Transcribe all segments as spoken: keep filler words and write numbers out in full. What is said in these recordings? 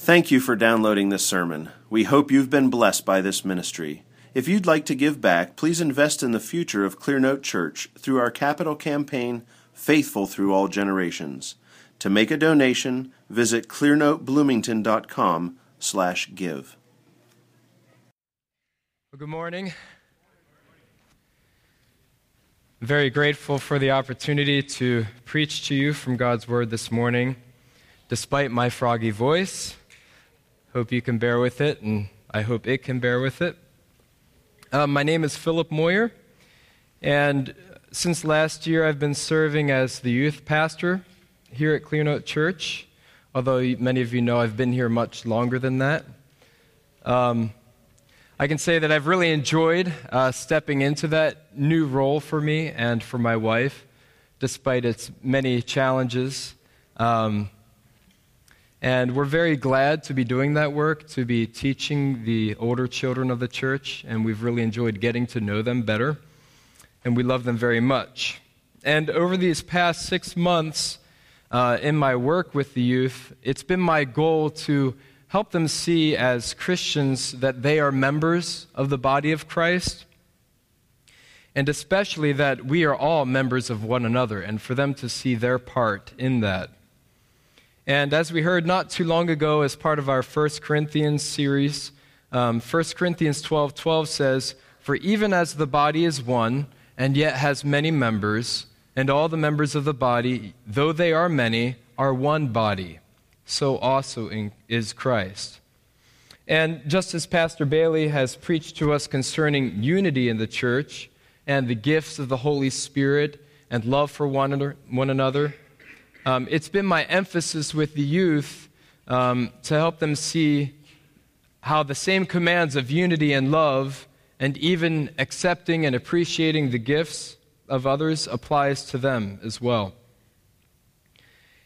Thank you for downloading this sermon. We hope you've been blessed by this ministry. If you'd like to give back, please invest in the future of ClearNote Church through our capital campaign, Faithful Through All Generations. To make a donation, visit clearnotebloomington.com slash give. Well, good morning. I'm very grateful for the opportunity to preach to you from God's Word this morning. Despite my froggy voice, hope you can bear with it, and I hope it can bear with it. Uh, my name is Philip Moyer, and since last year I've been serving as the youth pastor here at ClearNote Church, although many of you know I've been here much longer than that. Um, I can say that I've really enjoyed uh, stepping into that new role for me and for my wife, despite its many challenges. Um, And we're very glad to be doing that work, to be teaching the older children of the church, and we've really enjoyed getting to know them better, and we love them very much. And over these past six months uh, in my work with the youth, it's been my goal to help them see as Christians that they are members of the body of Christ, and especially that we are all members of one another, and for them to see their part in that. And as we heard not too long ago as part of our First Corinthians series, um, First Corinthians twelve twelve says, "For even as the body is one, and yet has many members, and all the members of the body, though they are many, are one body, so also in, is Christ." And just as Pastor Bailey has preached to us concerning unity in the church, and the gifts of the Holy Spirit, and love for one, one another, Um, it's been my emphasis with the youth um, to help them see how the same commands of unity and love and even accepting and appreciating the gifts of others applies to them as well.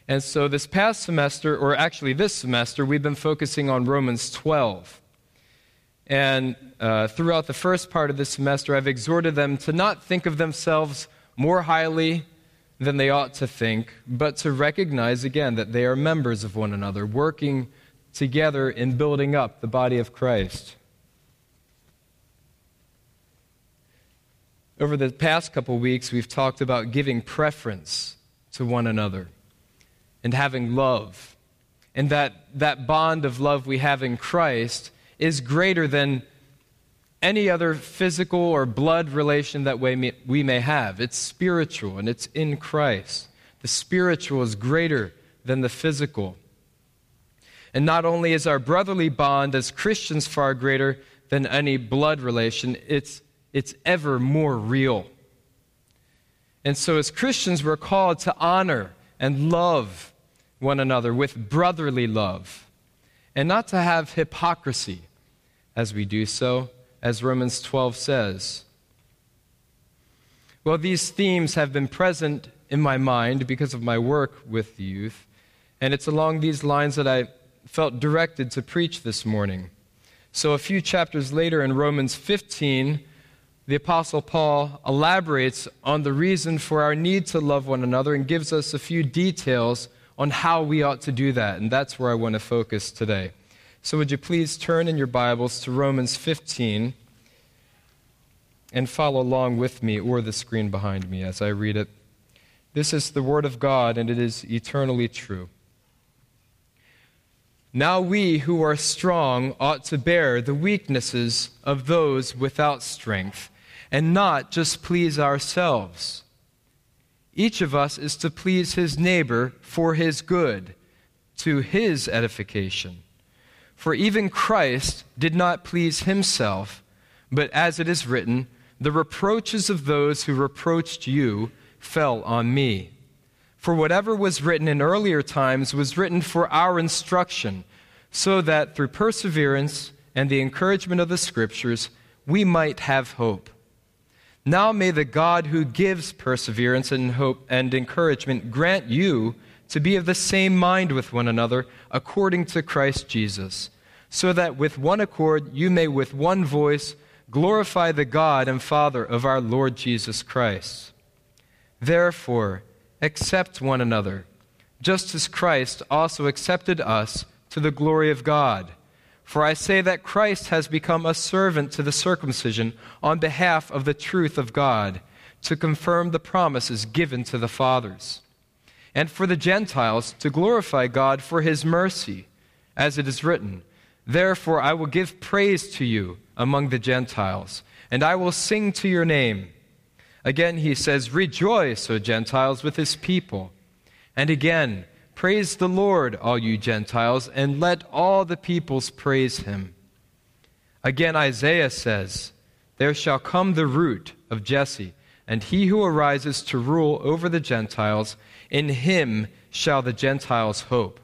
And so this past semester, or actually this semester, we've been focusing on Romans twelve. And uh, throughout the first part of this semester, I've exhorted them to not think of themselves more highly than they ought to think, but to recognize again that they are members of one another, working together in building up the body of Christ. Over the past couple weeks, we've talked about giving preference to one another and having love, and that that bond of love we have in Christ is greater than any other physical or blood relation that we may, we may have. It's spiritual, and it's in Christ. The spiritual is greater than the physical. And not only is our brotherly bond as Christians far greater than any blood relation, it's, it's ever more real. And so as Christians, we're called to honor and love one another with brotherly love, and not to have hypocrisy as we do so, as Romans twelve says. Well, these themes have been present in my mind because of my work with the youth, and it's along these lines that I felt directed to preach this morning. So a few chapters later in Romans fifteen, the Apostle Paul elaborates on the reason for our need to love one another and gives us a few details on how we ought to do that, and that's where I want to focus today. So would you please turn in your Bibles to Romans fifteen and follow along with me or the screen behind me as I read it. This is the Word of God, and it is eternally true. "Now we who are strong ought to bear the weaknesses of those without strength, and not just please ourselves. Each of us is to please his neighbor for his good, to his edification. For even Christ did not please himself, but as it is written, the reproaches of those who reproached you fell on me. For whatever was written in earlier times was written for our instruction, so that through perseverance and the encouragement of the Scriptures, we might have hope. Now may the God who gives perseverance and hope and encouragement grant you to be of the same mind with one another according to Christ Jesus, so that with one accord you may with one voice glorify the God and Father of our Lord Jesus Christ. Therefore, accept one another, just as Christ also accepted us to the glory of God. For I say that Christ has become a servant to the circumcision on behalf of the truth of God, to confirm the promises given to the fathers, and for the Gentiles to glorify God for his mercy, as it is written, Therefore I will give praise to you among the Gentiles, and I will sing to your name. Again he says, Rejoice, O Gentiles, with his people. And again, Praise the Lord, all you Gentiles, and let all the peoples praise him. Again Isaiah says, There shall come the root of Jesse, and he who arises to rule over the Gentiles, in him shall the Gentiles hope.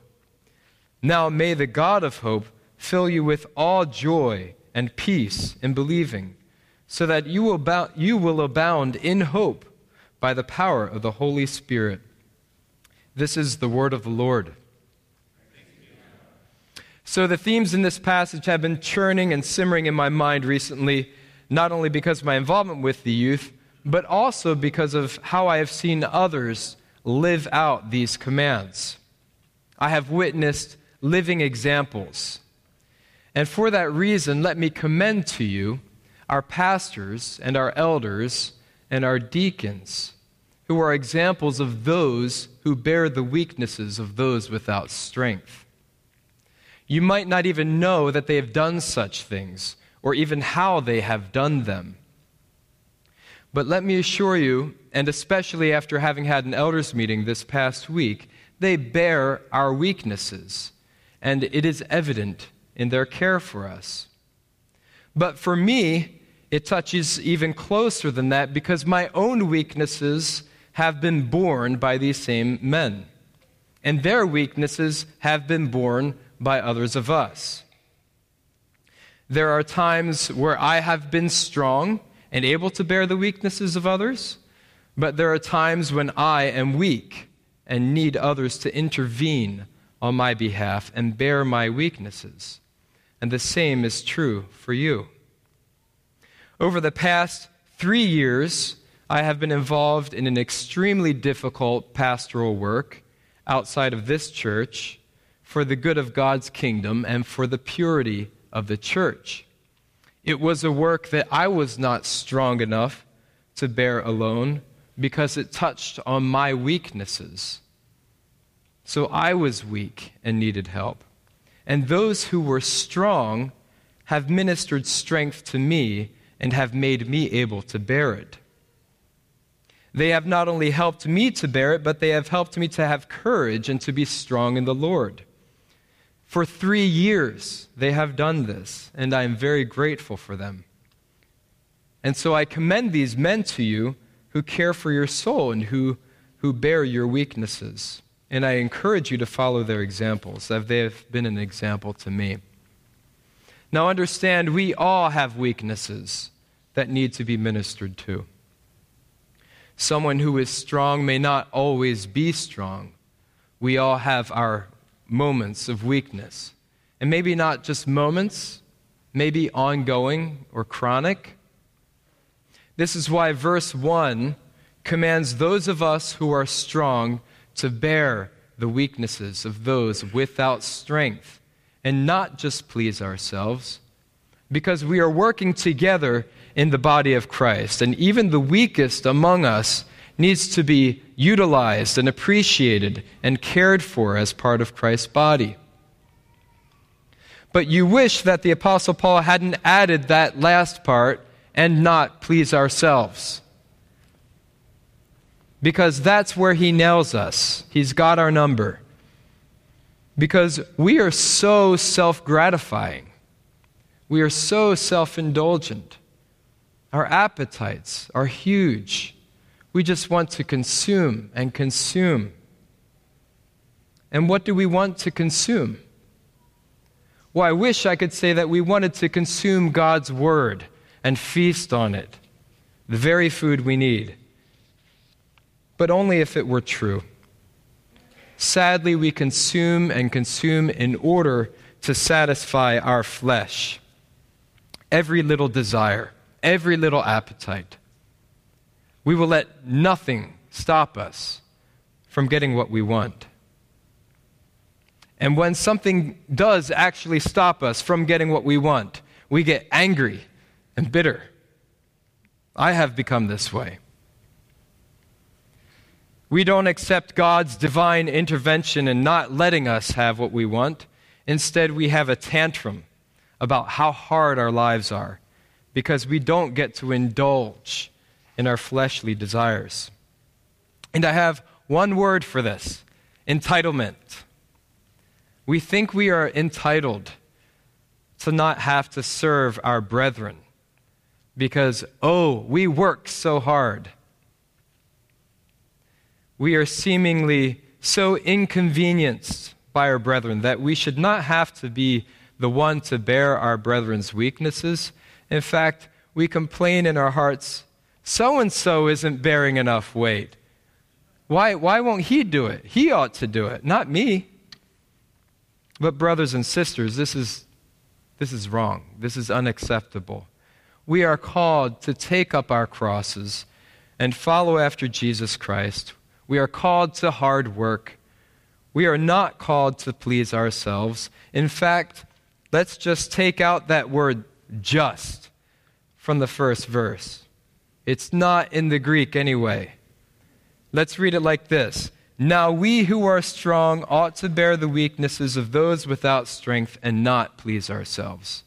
Now may the God of hope fill you with all joy and peace in believing, so that you will abound, you will abound in hope by the power of the Holy Spirit. This is the word of the Lord. So the themes in this passage have been churning and simmering in my mind recently, not only because of my involvement with the youth, but also because of how I have seen others live out these commands. I have witnessed living examples. And for that reason, let me commend to you our pastors and our elders and our deacons, who are examples of those who bear the weaknesses of those without strength. You might not even know that they have done such things, or even how they have done them. But let me assure you, and especially after having had an elders' meeting this past week, they bear our weaknesses, and it is evident in their care for us. But for me, it touches even closer than that, because my own weaknesses have been borne by these same men, and their weaknesses have been borne by others of us. There are times where I have been strong and able to bear the weaknesses of others, but there are times when I am weak and need others to intervene on my behalf and bear my weaknesses. And the same is true for you. Over the past three years, I have been involved in an extremely difficult pastoral work outside of this church for the good of God's kingdom and for the purity of the church. It was a work that I was not strong enough to bear alone because it touched on my weaknesses. So I was weak and needed help. And those who were strong have ministered strength to me and have made me able to bear it. They have not only helped me to bear it, but they have helped me to have courage and to be strong in the Lord. For three years, they have done this, and I am very grateful for them. And so I commend these men to you who care for your soul and who, who bear your weaknesses. And I encourage you to follow their examples, as they have been an example to me. Now understand, we all have weaknesses that need to be ministered to. Someone who is strong may not always be strong. We all have our moments of weakness. And maybe not just moments, maybe ongoing or chronic. This is why verse one commands those of us who are strong to bear the weaknesses of those without strength and not just please ourselves, because we are working together in the body of Christ, and even the weakest among us needs to be utilized and appreciated and cared for as part of Christ's body. But you wish that the Apostle Paul hadn't added that last part, and not please ourselves, because that's where he nails us. He's got our number, because we are so self-gratifying. We are so self-indulgent. Our appetites are huge. We just want to consume and consume. And what do we want to consume? Well, I wish I could say that we wanted to consume God's Word and feast on it, the very food we need. But only if it were true. Sadly, we consume and consume in order to satisfy our flesh. Every little desire, every little appetite. We will let nothing stop us from getting what we want. And when something does actually stop us from getting what we want, we get angry and bitter. I have become this way. We don't accept God's divine intervention in not letting us have what we want. Instead, we have a tantrum about how hard our lives are because we don't get to indulge in our fleshly desires. And I have one word for this: entitlement. We think we are entitled to not have to serve our brethren because, oh, we work so hard. We are seemingly so inconvenienced by our brethren that we should not have to be the one to bear our brethren's weaknesses. In fact, we complain in our hearts, so-and-so isn't bearing enough weight. Why, why won't he do it? He ought to do it, not me. But brothers and sisters, this is, this is wrong. This is unacceptable. We are called to take up our crosses and follow after Jesus Christ. We are called to hard work. We are not called to please ourselves. In fact, let's just take out that word just from the first verse. It's not in the Greek anyway. Let's read it like this. Now we who are strong ought to bear the weaknesses of those without strength and not please ourselves.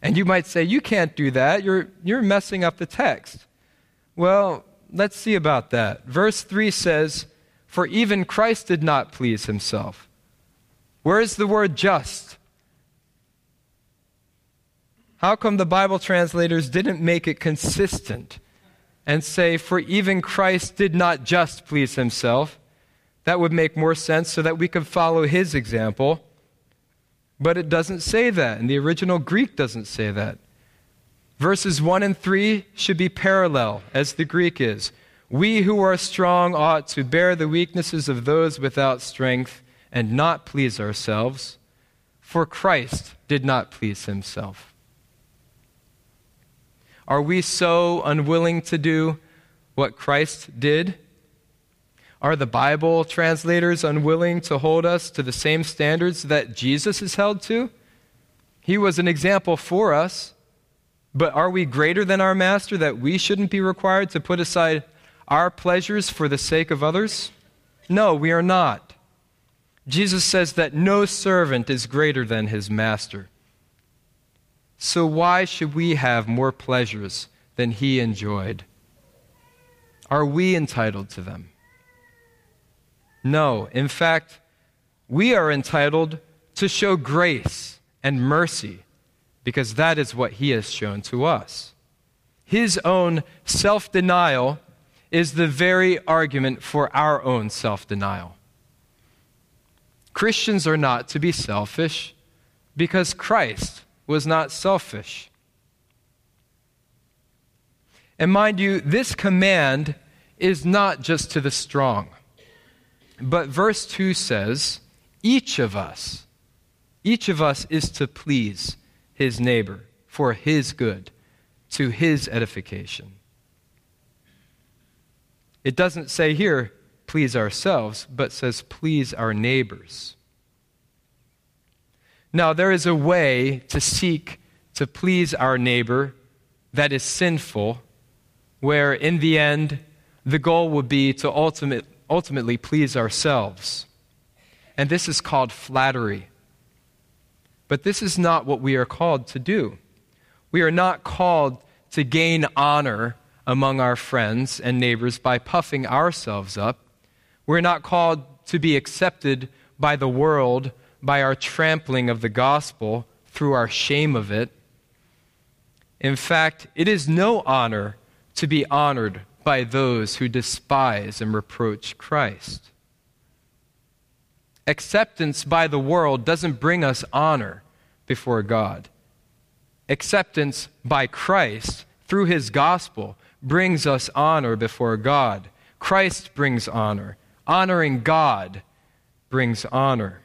And you might say, you can't do that. You're, you're messing up the text. Well, let's see about that. Verse three says, for even Christ did not please himself. Where is the word just? How come the Bible translators didn't make it consistent and say, for even Christ did not just please himself? That would make more sense so that we could follow his example. But it doesn't say that, and the original Greek doesn't say that. Verses one and three should be parallel, as the Greek is. We who are strong ought to bear the weaknesses of those without strength and not please ourselves, for Christ did not please himself. Are we so unwilling to do what Christ did? Are the Bible translators unwilling to hold us to the same standards that Jesus is held to? He was an example for us. But are we greater than our master that we shouldn't be required to put aside our pleasures for the sake of others? No, we are not. Jesus says that no servant is greater than his master. So why should we have more pleasures than he enjoyed? Are we entitled to them? No. In fact, we are entitled to show grace and mercy, because that is what he has shown to us. His own self-denial is the very argument for our own self-denial. Christians are not to be selfish because Christ was not selfish. And mind you, this command is not just to the strong. But verse two says, each of us, each of us is to please his neighbor, for his good, to his edification. It doesn't say here, please ourselves, but says, please our neighbors. Now, there is a way to seek to please our neighbor that is sinful, where in the end, the goal would be to ultimate, ultimately please ourselves. And this is called flattery. But this is not what we are called to do. We are not called to gain honor among our friends and neighbors by puffing ourselves up. We're not called to be accepted by the world by our trampling of the gospel through our shame of it. In fact, it is no honor to be honored by those who despise and reproach Christ. Acceptance by the world doesn't bring us honor before God. Acceptance by Christ through his gospel brings us honor before God. Christ brings honor. Honoring God brings honor.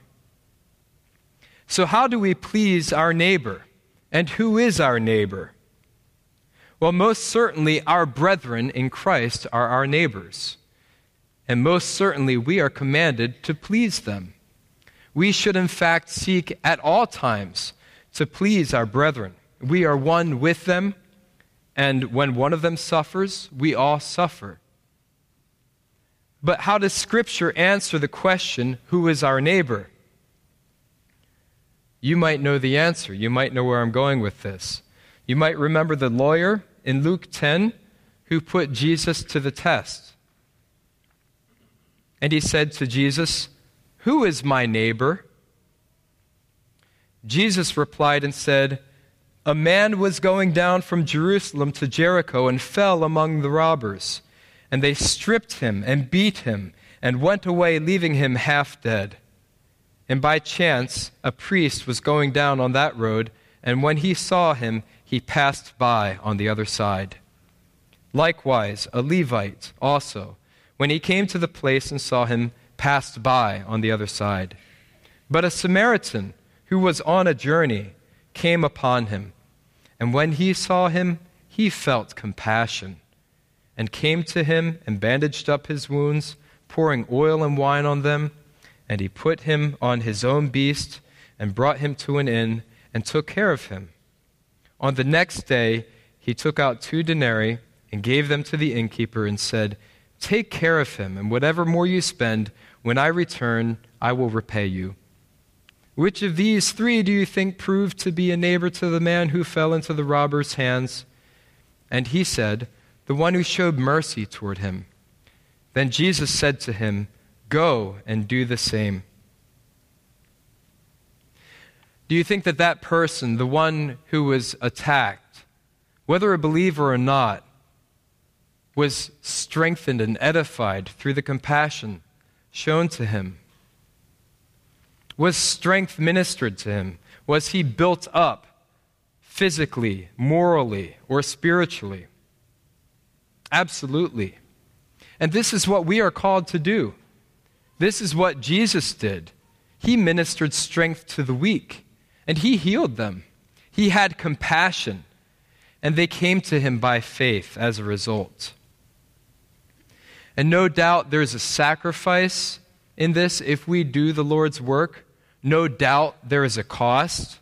So how do we please our neighbor? And who is our neighbor? Well, most certainly our brethren in Christ are our neighbors. And most certainly we are commanded to please them. We should in fact seek at all times to please our brethren. We are one with them, and when one of them suffers, we all suffer. But how does Scripture answer the question, who is our neighbor? You might know the answer. You might know where I'm going with this. You might remember the lawyer in Luke ten who put Jesus to the test. And he said to Jesus, "Who is my neighbor?" Jesus replied and said, "A man was going down from Jerusalem to Jericho and fell among the robbers. And they stripped him and beat him and went away, leaving him half dead. And by chance, a priest was going down on that road, and when he saw him, he passed by on the other side. Likewise, a Levite also, when he came to the place and saw him, passed by on the other side. But a Samaritan who was on a journey came upon him, and when he saw him, he felt compassion, and came to him and bandaged up his wounds, pouring oil and wine on them. And he put him on his own beast and brought him to an inn and took care of him. On the next day, he took out two denarii and gave them to the innkeeper and said, 'Take care of him, and whatever more you spend, when I return, I will repay you.' Which of these three do you think proved to be a neighbor to the man who fell into the robber's hands?" And he said, "The one who showed mercy toward him." Then Jesus said to him, "Go and do the same." Do you think that that person, the one who was attacked, whether a believer or not, was strengthened and edified through the compassion shown to him? Was strength ministered to him? Was he built up physically, morally, or spiritually? Absolutely. And this is what we are called to do. This is what Jesus did. He ministered strength to the weak, and he healed them. He had compassion, and they came to him by faith as a result. And no doubt there's a sacrifice in this if we do the Lord's work. No doubt there is a cost.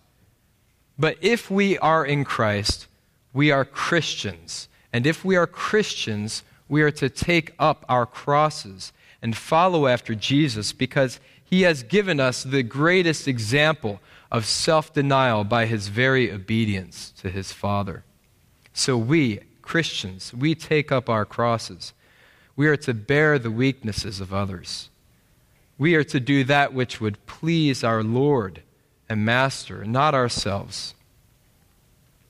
But if we are in Christ, we are Christians. And if we are Christians, we are to take up our crosses and follow after Jesus, because he has given us the greatest example of self-denial by his very obedience to his Father. So we, Christians, we take up our crosses. We are to bear the weaknesses of others. We are to do that which would please our Lord and Master, not ourselves.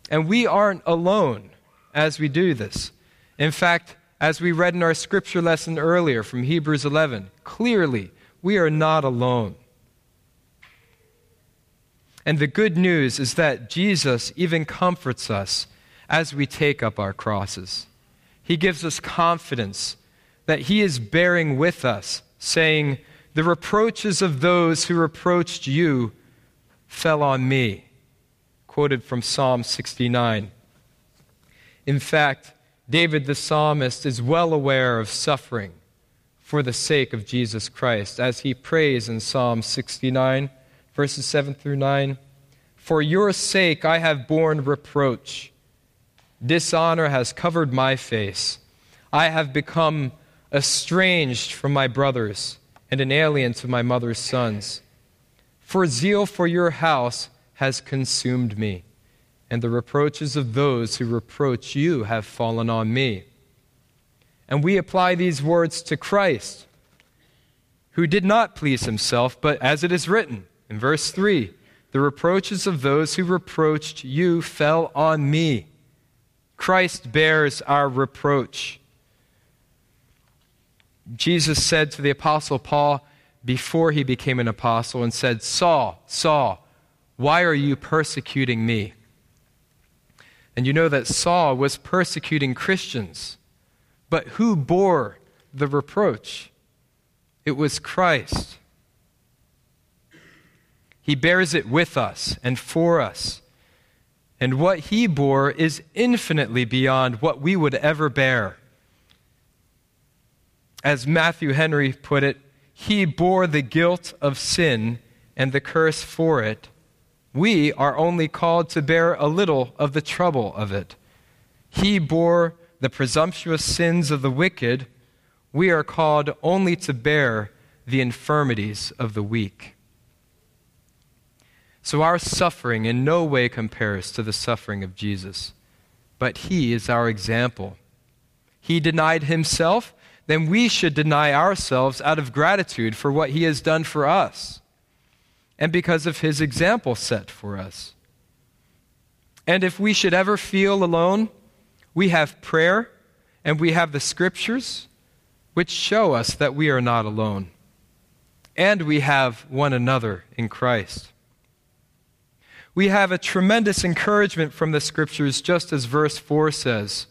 And we aren't alone as we do this. In fact, as we read in our scripture lesson earlier from Hebrews eleven, clearly we are not alone. And the good news is that Jesus even comforts us as we take up our crosses. He gives us confidence that he is bearing with us, saying, "The reproaches of those who reproached you fell on me," quoted from Psalm sixty-nine. In fact, David the psalmist is well aware of suffering for the sake of Jesus Christ, as he prays in Psalm sixty-nine, verses seven through nine, "For your sake I have borne reproach. Dishonor has covered my face. I have become estranged from my brothers and an alien to my mother's sons. For zeal for your house has consumed me, and the reproaches of those who reproach you have fallen on me." And we apply these words to Christ, who did not please himself, but as it is written in verse three, "The reproaches of those who reproached you fell on me." Christ bears our reproach. Jesus said to the Apostle Paul before he became an apostle and said, "Saul, Saul, why are you persecuting me?" And you know that Saul was persecuting Christians. But who bore the reproach? It was Christ. He bears it with us and for us. And what he bore is infinitely beyond what we would ever bear. As Matthew Henry put it, he bore the guilt of sin and the curse for it. We are only called to bear a little of the trouble of it. He bore the presumptuous sins of the wicked. We are called only to bear the infirmities of the weak. So our suffering in no way compares to the suffering of Jesus, but he is our example. He denied himself, then we should deny ourselves out of gratitude for what he has done for us and because of his example set for us. And if we should ever feel alone, we have prayer and we have the scriptures which show us that we are not alone. And we have one another in Christ. We have a tremendous encouragement from the scriptures, just as verse four says.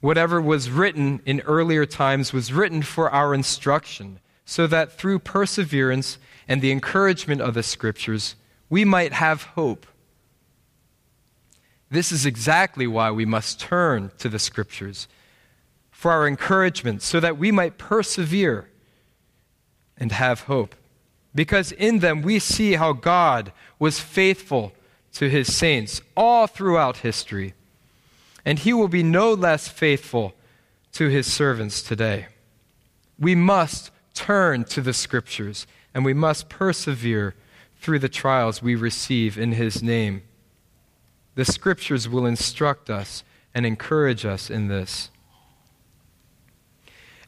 Whatever was written in earlier times was written for our instruction, so that through perseverance and the encouragement of the scriptures, we might have hope. This is exactly why we must turn to the scriptures for our encouragement, so that we might persevere and have hope. Because in them we see how God was faithful to his saints all throughout history. And he will be no less faithful to his servants today. We must turn to the scriptures, and we must persevere through the trials we receive in his name. The scriptures will instruct us and encourage us in this.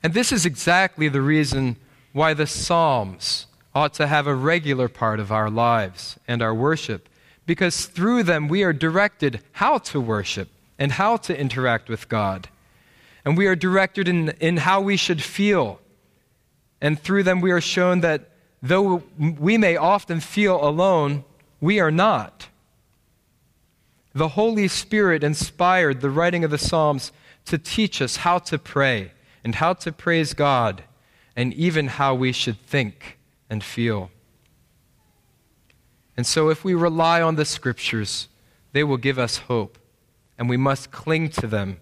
And this is exactly the reason why the Psalms ought to have a regular part of our lives and our worship, because through them we are directed how to worship and how to interact with God. And we are directed in, in how we should feel. And through them we are shown that though we may often feel alone, we are not. The Holy Spirit inspired the writing of the Psalms to teach us how to pray and how to praise God, and even how we should think and feel. And so if we rely on the scriptures, they will give us hope, and we must cling to them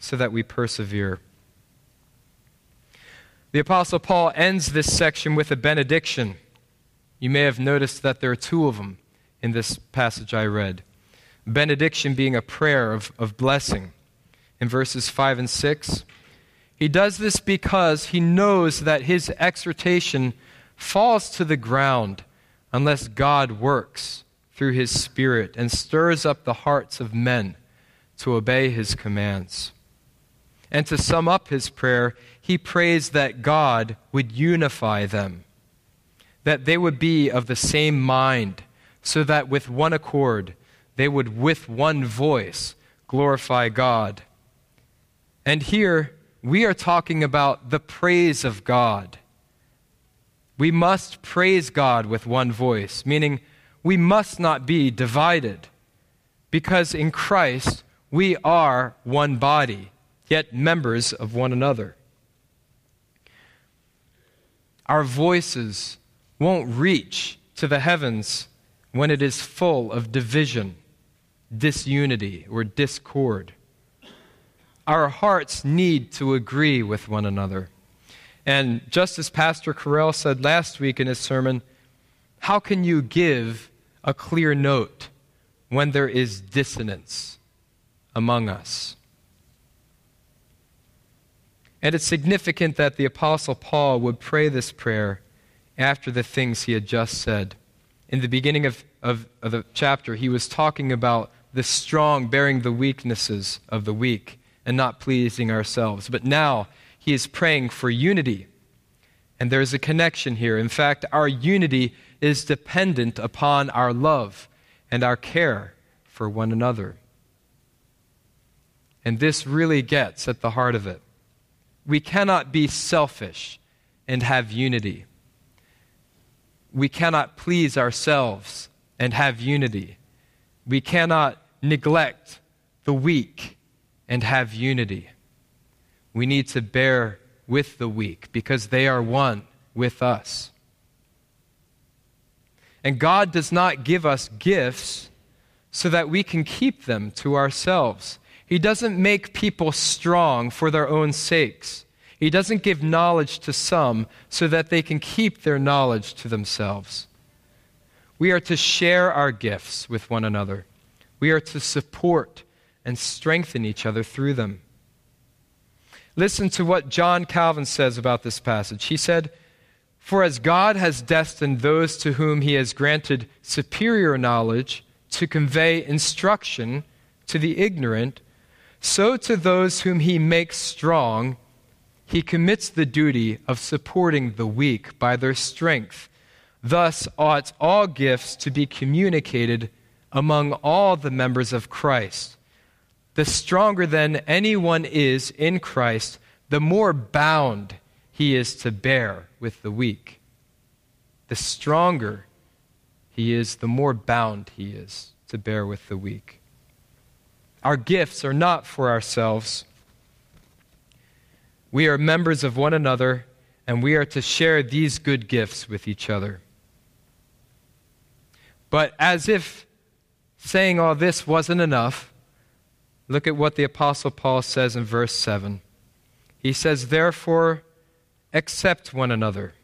so that we persevere. The Apostle Paul ends this section with a benediction. You may have noticed that there are two of them in this passage I read. Benediction being a prayer of, of blessing. In verses five and six, he does this because he knows that his exhortation falls to the ground unless God works through his Spirit and stirs up the hearts of men to obey his commands. And to sum up his prayer, he prays that God would unify them, that they would be of the same mind, so that with one accord they would with one voice glorify God. And here, we are talking about the praise of God. We must praise God with one voice, meaning we must not be divided, because in Christ we are one body, yet members of one another. Our voices won't reach to the heavens when it is full of division, disunity, or discord. Our hearts need to agree with one another. And just as Pastor Correll said last week in his sermon, how can you give a clear note when there is dissonance among us? And it's significant that the Apostle Paul would pray this prayer after the things he had just said. In the beginning of, of, of the chapter, he was talking about the strong bearing the weaknesses of the weak and not pleasing ourselves. But now he is praying for unity. And there's a connection here. In fact, our unity is dependent upon our love and our care for one another. And this really gets at the heart of it. We cannot be selfish and have unity. We cannot please ourselves and have unity. We cannot neglect the weak and have unity. We need to bear with the weak because they are one with us. And God does not give us gifts so that we can keep them to ourselves. He doesn't make people strong for their own sakes. He doesn't give knowledge to some so that they can keep their knowledge to themselves. We are to share our gifts with one another. We are to support and strengthen each other through them. Listen to what John Calvin says about this passage. He said, "For as God has destined those to whom he has granted superior knowledge to convey instruction to the ignorant, so to those whom he makes strong, he commits the duty of supporting the weak by their strength. Thus ought all gifts to be communicated among all the members of Christ. The stronger then anyone is in Christ, the more bound he is to bear with the weak." The stronger he is, the more bound he is to bear with the weak. Our gifts are not for ourselves. We are members of one another, and we are to share these good gifts with each other. But as if saying all this wasn't enough, look at what the Apostle Paul says in verse seven. He says, "Therefore, accept one another."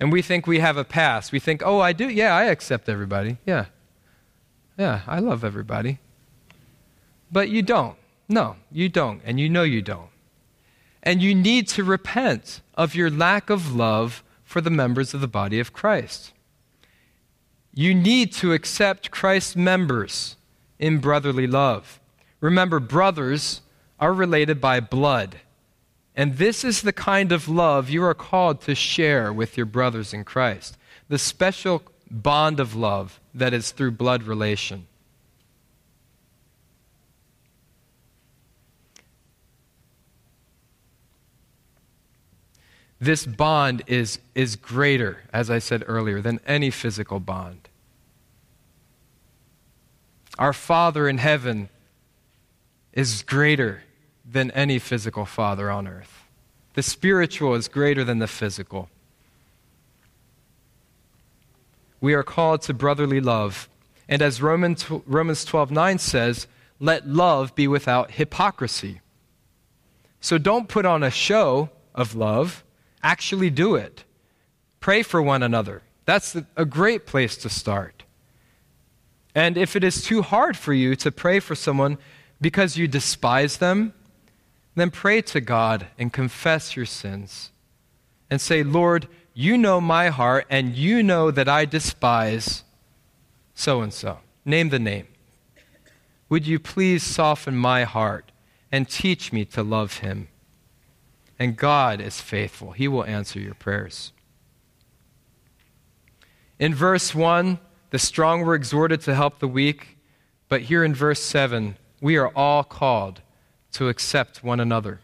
And we think we have a pass. We think, oh, I do, yeah, I accept everybody. Yeah, yeah, I love everybody. But you don't. No, you don't, and you know you don't. And you need to repent of your lack of love for the members of the body of Christ. You need to accept Christ's members in brotherly love. Remember, brothers are related by blood. And this is the kind of love you are called to share with your brothers in Christ, the special bond of love that is through blood relation. This bond is, is greater, as I said earlier, than any physical bond. Our Father in heaven is greater than any physical father on earth. The spiritual is greater than the physical. We are called to brotherly love. And as Romans, Romans twelve nine says, let love be without hypocrisy. So don't put on a show of love. Actually do it. Pray for one another. That's a great place to start. And if it is too hard for you to pray for someone because you despise them, then pray to God and confess your sins and say, Lord, you know my heart and you know that I despise so-and-so. Name the name. Would you please soften my heart and teach me to love him? And God is faithful. He will answer your prayers. In verse one, the strong were exhorted to help the weak, but here in verse seven, we are all called to accept one another.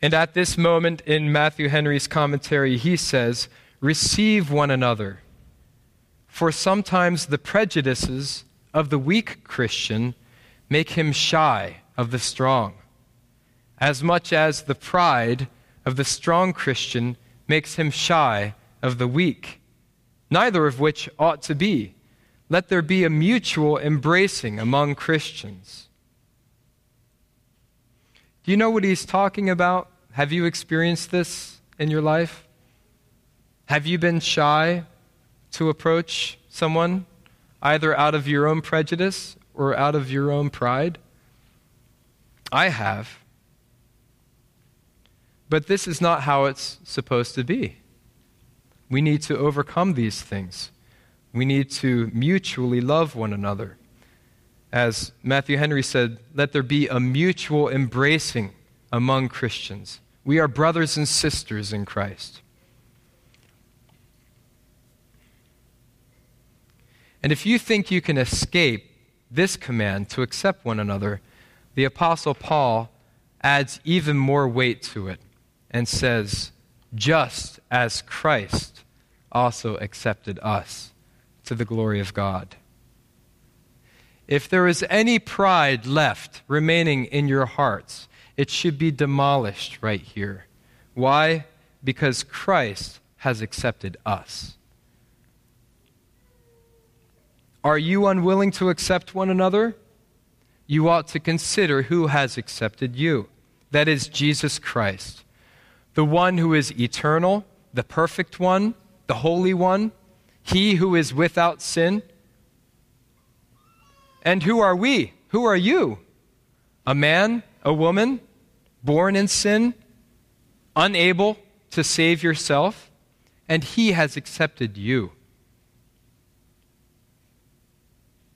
And at this moment in Matthew Henry's commentary, he says, receive one another, for sometimes the prejudices of the weak Christian make him shy of the strong, as much as the pride of the strong Christian makes him shy of the weak, neither of which ought to be. Let there be a mutual embracing among Christians. Do you know what he's talking about? Have you experienced this in your life? Have you been shy to approach someone, either out of your own prejudice or out of your own pride? I have. But this is not how it's supposed to be. We need to overcome these things. We need to mutually love one another. As Matthew Henry said, let there be a mutual embracing among Christians. We are brothers and sisters in Christ. And if you think you can escape this command to accept one another, the Apostle Paul adds even more weight to it and says, just as Christ also accepted us to the glory of God. If there is any pride left remaining in your hearts, it should be demolished right here. Why? Because Christ has accepted us. Are you unwilling to accept one another? you ought to consider who has accepted you. That is Jesus Christ, the one who is eternal, the perfect one, the holy one, he who is without sin. And who are we? Who are you? A man, a woman, born in sin, unable to save yourself, and he has accepted you.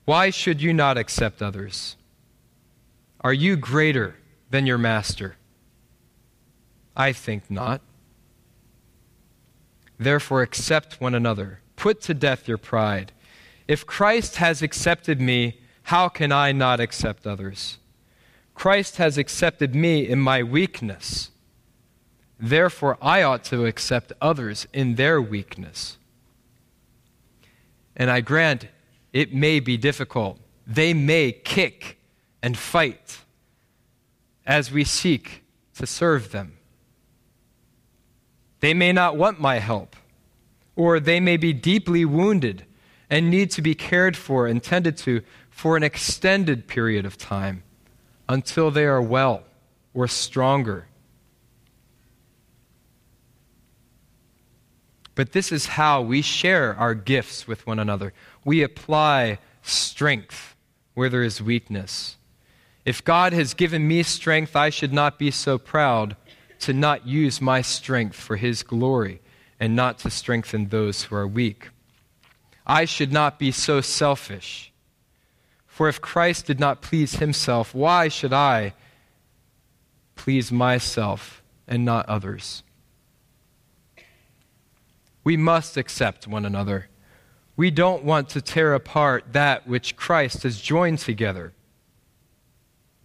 Why should you not accept others? Are you greater than your master? I think not. Therefore, accept one another. Put to death your pride. If Christ has accepted me, how can I not accept others? Christ has accepted me in my weakness. Therefore, I ought to accept others in their weakness. And I grant it may be difficult. They may kick and fight as we seek to serve them. They may not want my help, or they may be deeply wounded and need to be cared for and tended to for an extended period of time until they are well or stronger. But this is how we share our gifts with one another. We apply strength where there is weakness. If God has given me strength, I should not be so proud to not use my strength for his glory and not to strengthen those who are weak. I should not be so selfish. For if Christ did not please himself, why should I please myself and not others? We must accept one another. We don't want to tear apart that which Christ has joined together,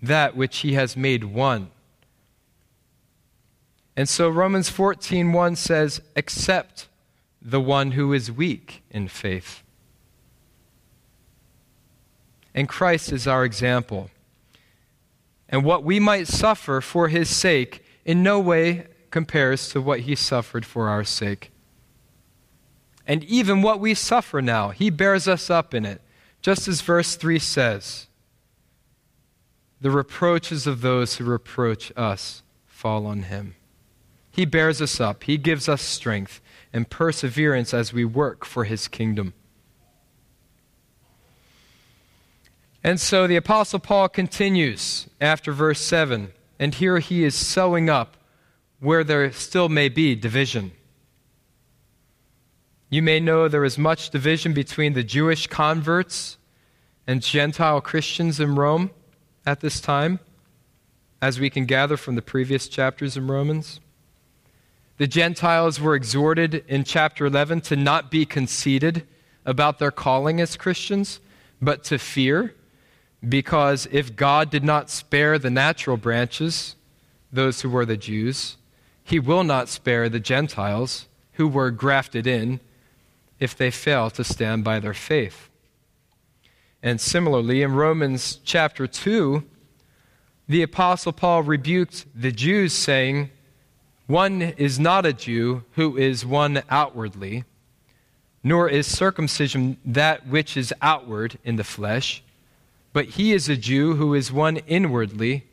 that which he has made one. And so Romans fourteen one says, accept the one who is weak in faith. And Christ is our example. And what we might suffer for his sake in no way compares to what he suffered for our sake. And even what we suffer now, he bears us up in it, just as verse three says, the reproaches of those who reproach us fall on him. He bears us up. He gives us strength and perseverance as we work for his kingdom. And so the Apostle Paul continues after verse seven, and here he is sewing up where there still may be division. You may know there is much division between the Jewish converts and Gentile Christians in Rome at this time, as we can gather from the previous chapters in Romans. The Gentiles were exhorted in chapter eleven to not be conceited about their calling as Christians, but to fear, because if God did not spare the natural branches, those who were the Jews, he will not spare the Gentiles who were grafted in if they fail to stand by their faith. And similarly, in Romans chapter two, the Apostle Paul rebuked the Jews, saying, one is not a Jew who is one outwardly, nor is circumcision that which is outward in the flesh, but he is a Jew who is one inwardly,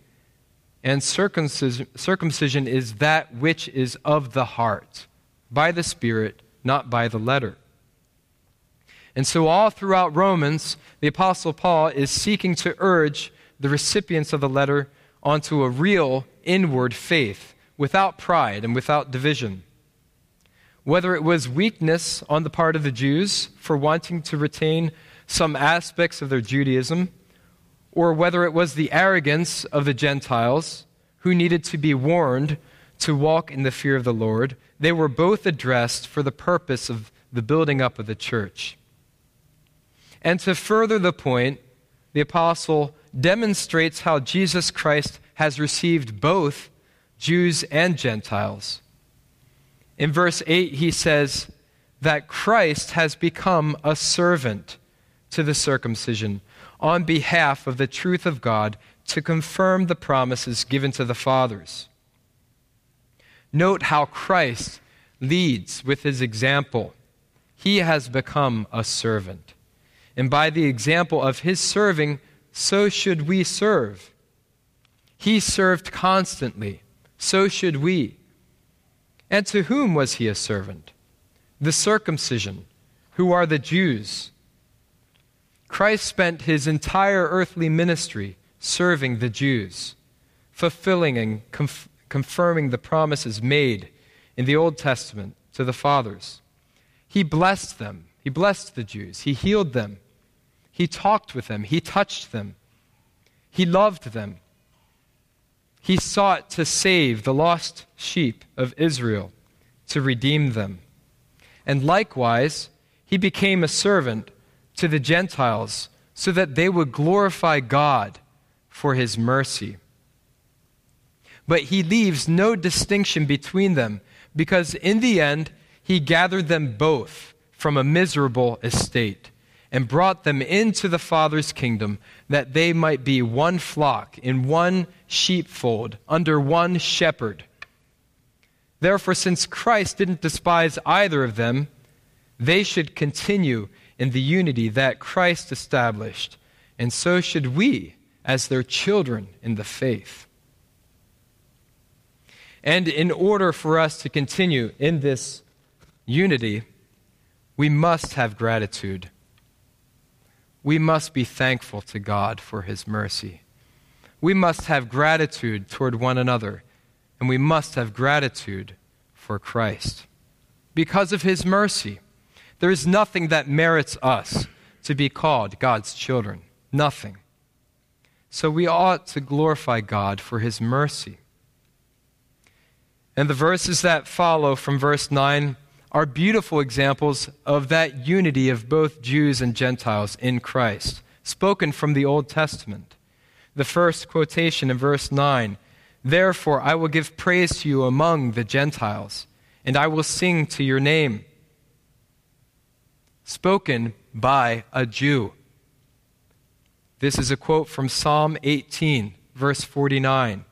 and circumcision, circumcision is that which is of the heart, by the Spirit, not by the letter. And so all throughout Romans, the Apostle Paul is seeking to urge the recipients of the letter onto a real inward faith, without pride and without division. Whether it was weakness on the part of the Jews for wanting to retain some aspects of their Judaism, or whether it was the arrogance of the Gentiles who needed to be warned to walk in the fear of the Lord, they were both addressed for the purpose of the building up of the church. And to further the point, the apostle demonstrates how Jesus Christ has received both Jews and Gentiles. In verse eight, he says that Christ has become a servant to the circumcision on behalf of the truth of God to confirm the promises given to the fathers. Note how Christ leads with his example. He has become a servant. And by the example of his serving, so should we serve. He served constantly, so should we. And to whom was he a servant? The circumcision, who are the Jews. Christ spent his entire earthly ministry serving the Jews, fulfilling and conf- confirming the promises made in the Old Testament to the fathers. He blessed them. He blessed the Jews. He healed them. He talked with them. He touched them. He loved them. He sought to save the lost sheep of Israel, to redeem them. And likewise, he became a servant to the Gentiles so that they would glorify God for his mercy. But he leaves no distinction between them, because in the end, he gathered them both from a miserable estate and brought them into the Father's kingdom, that they might be one flock in one sheepfold under one shepherd. Therefore, since Christ didn't despise either of them, they should continue in the unity that Christ established, and so should we as their children in the faith. And in order for us to continue in this unity, we must have gratitude. We must be thankful to God for his mercy. We must have gratitude toward one another, and we must have gratitude for Christ. Because of his mercy, there is nothing that merits us to be called God's children. Nothing. So we ought to glorify God for his mercy. And the verses that follow from verse nine are beautiful examples of that unity of both Jews and Gentiles in Christ, spoken from the Old Testament. The first quotation in verse nine, "Therefore I will give praise to you among the Gentiles, and I will sing to your name," spoken by a Jew. This is a quote from Psalm eighteen, verse forty-nine.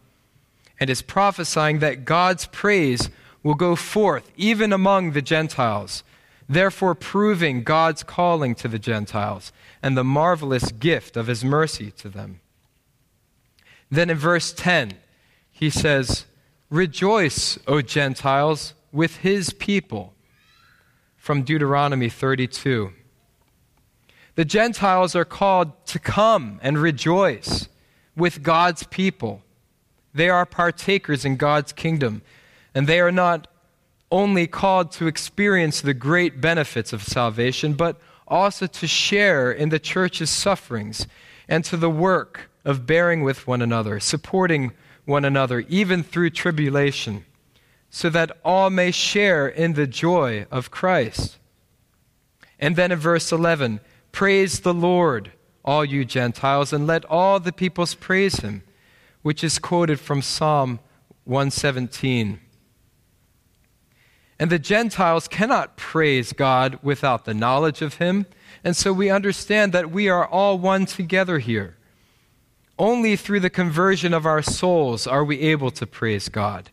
And is prophesying that God's praise will go forth even among the Gentiles, therefore proving God's calling to the Gentiles and the marvelous gift of his mercy to them. Then in verse ten, he says, "Rejoice, O Gentiles, with his people," from Deuteronomy thirty-two. The Gentiles are called to come and rejoice with God's people. They are partakers in God's kingdom, and they are not only called to experience the great benefits of salvation, but also to share in the church's sufferings and to the work of bearing with one another, supporting one another, even through tribulation, so that all may share in the joy of Christ. And then in verse eleven, "Praise the Lord, all you Gentiles, and let all the peoples praise him," which is quoted from Psalm one seventeen. And the Gentiles cannot praise God without the knowledge of him, and so we understand that we are all one together here. Only through the conversion of our souls are we able to praise God,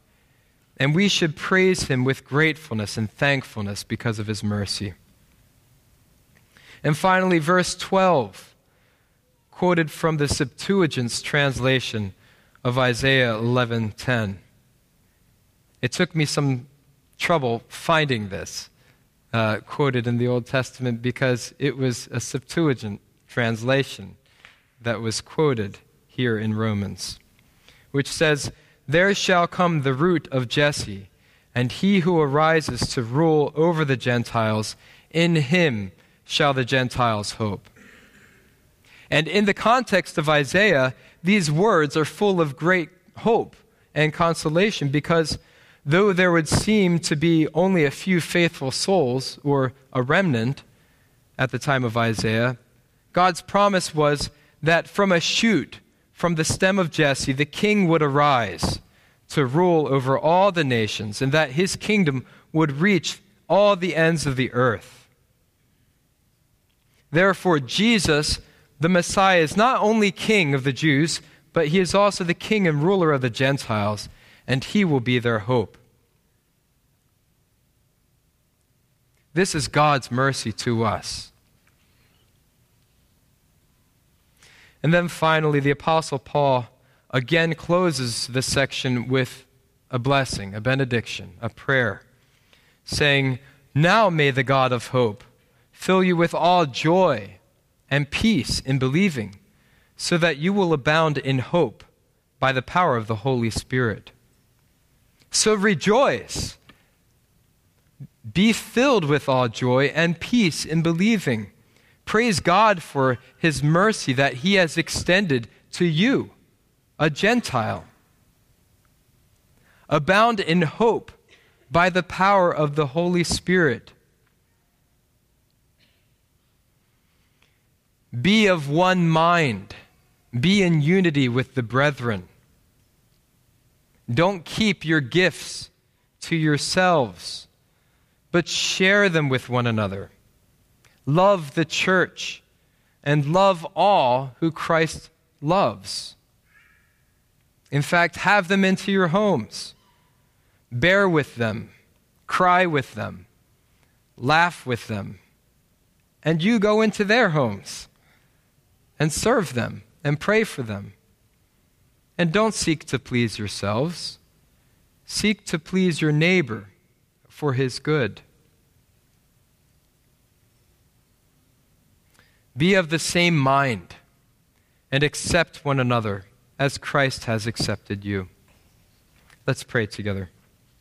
and we should praise him with gratefulness and thankfulness because of his mercy. And finally, verse twelve, quoted from the Septuagint's translation of Isaiah eleven ten. It took me some trouble finding this uh, quoted in the Old Testament, because it was a Septuagint translation that was quoted here in Romans, which says, "There shall come the root of Jesse, and he who arises to rule over the Gentiles, in him shall the Gentiles hope." And in the context of Isaiah, these words are full of great hope and consolation, because though there would seem to be only a few faithful souls, or a remnant, at the time of Isaiah, God's promise was that from a shoot, from the stem of Jesse, the king would arise to rule over all the nations, and that his kingdom would reach all the ends of the earth. Therefore, Jesus, the Messiah, is not only king of the Jews, but he is also the king and ruler of the Gentiles, and he will be their hope. This is God's mercy to us. And then finally, the Apostle Paul again closes this section with a blessing, a benediction, a prayer, saying, "Now may the God of hope fill you with all joy and peace in believing, so that you will abound in hope by the power of the Holy Spirit. So rejoice. Be filled with all joy and peace in believing. Praise God for his mercy that he has extended to you, a Gentile. Abound in hope by the power of the Holy Spirit. Be of one mind. Be in unity with the brethren. Don't keep your gifts to yourselves, but share them with one another. Love the church, and love all who Christ loves. In fact, have them into your homes. Bear with them, cry with them, laugh with them, and you go into their homes and serve them and pray for them. And don't seek to please yourselves. Seek to please your neighbor for his good. Be of the same mind and accept one another as Christ has accepted you." Let's pray together.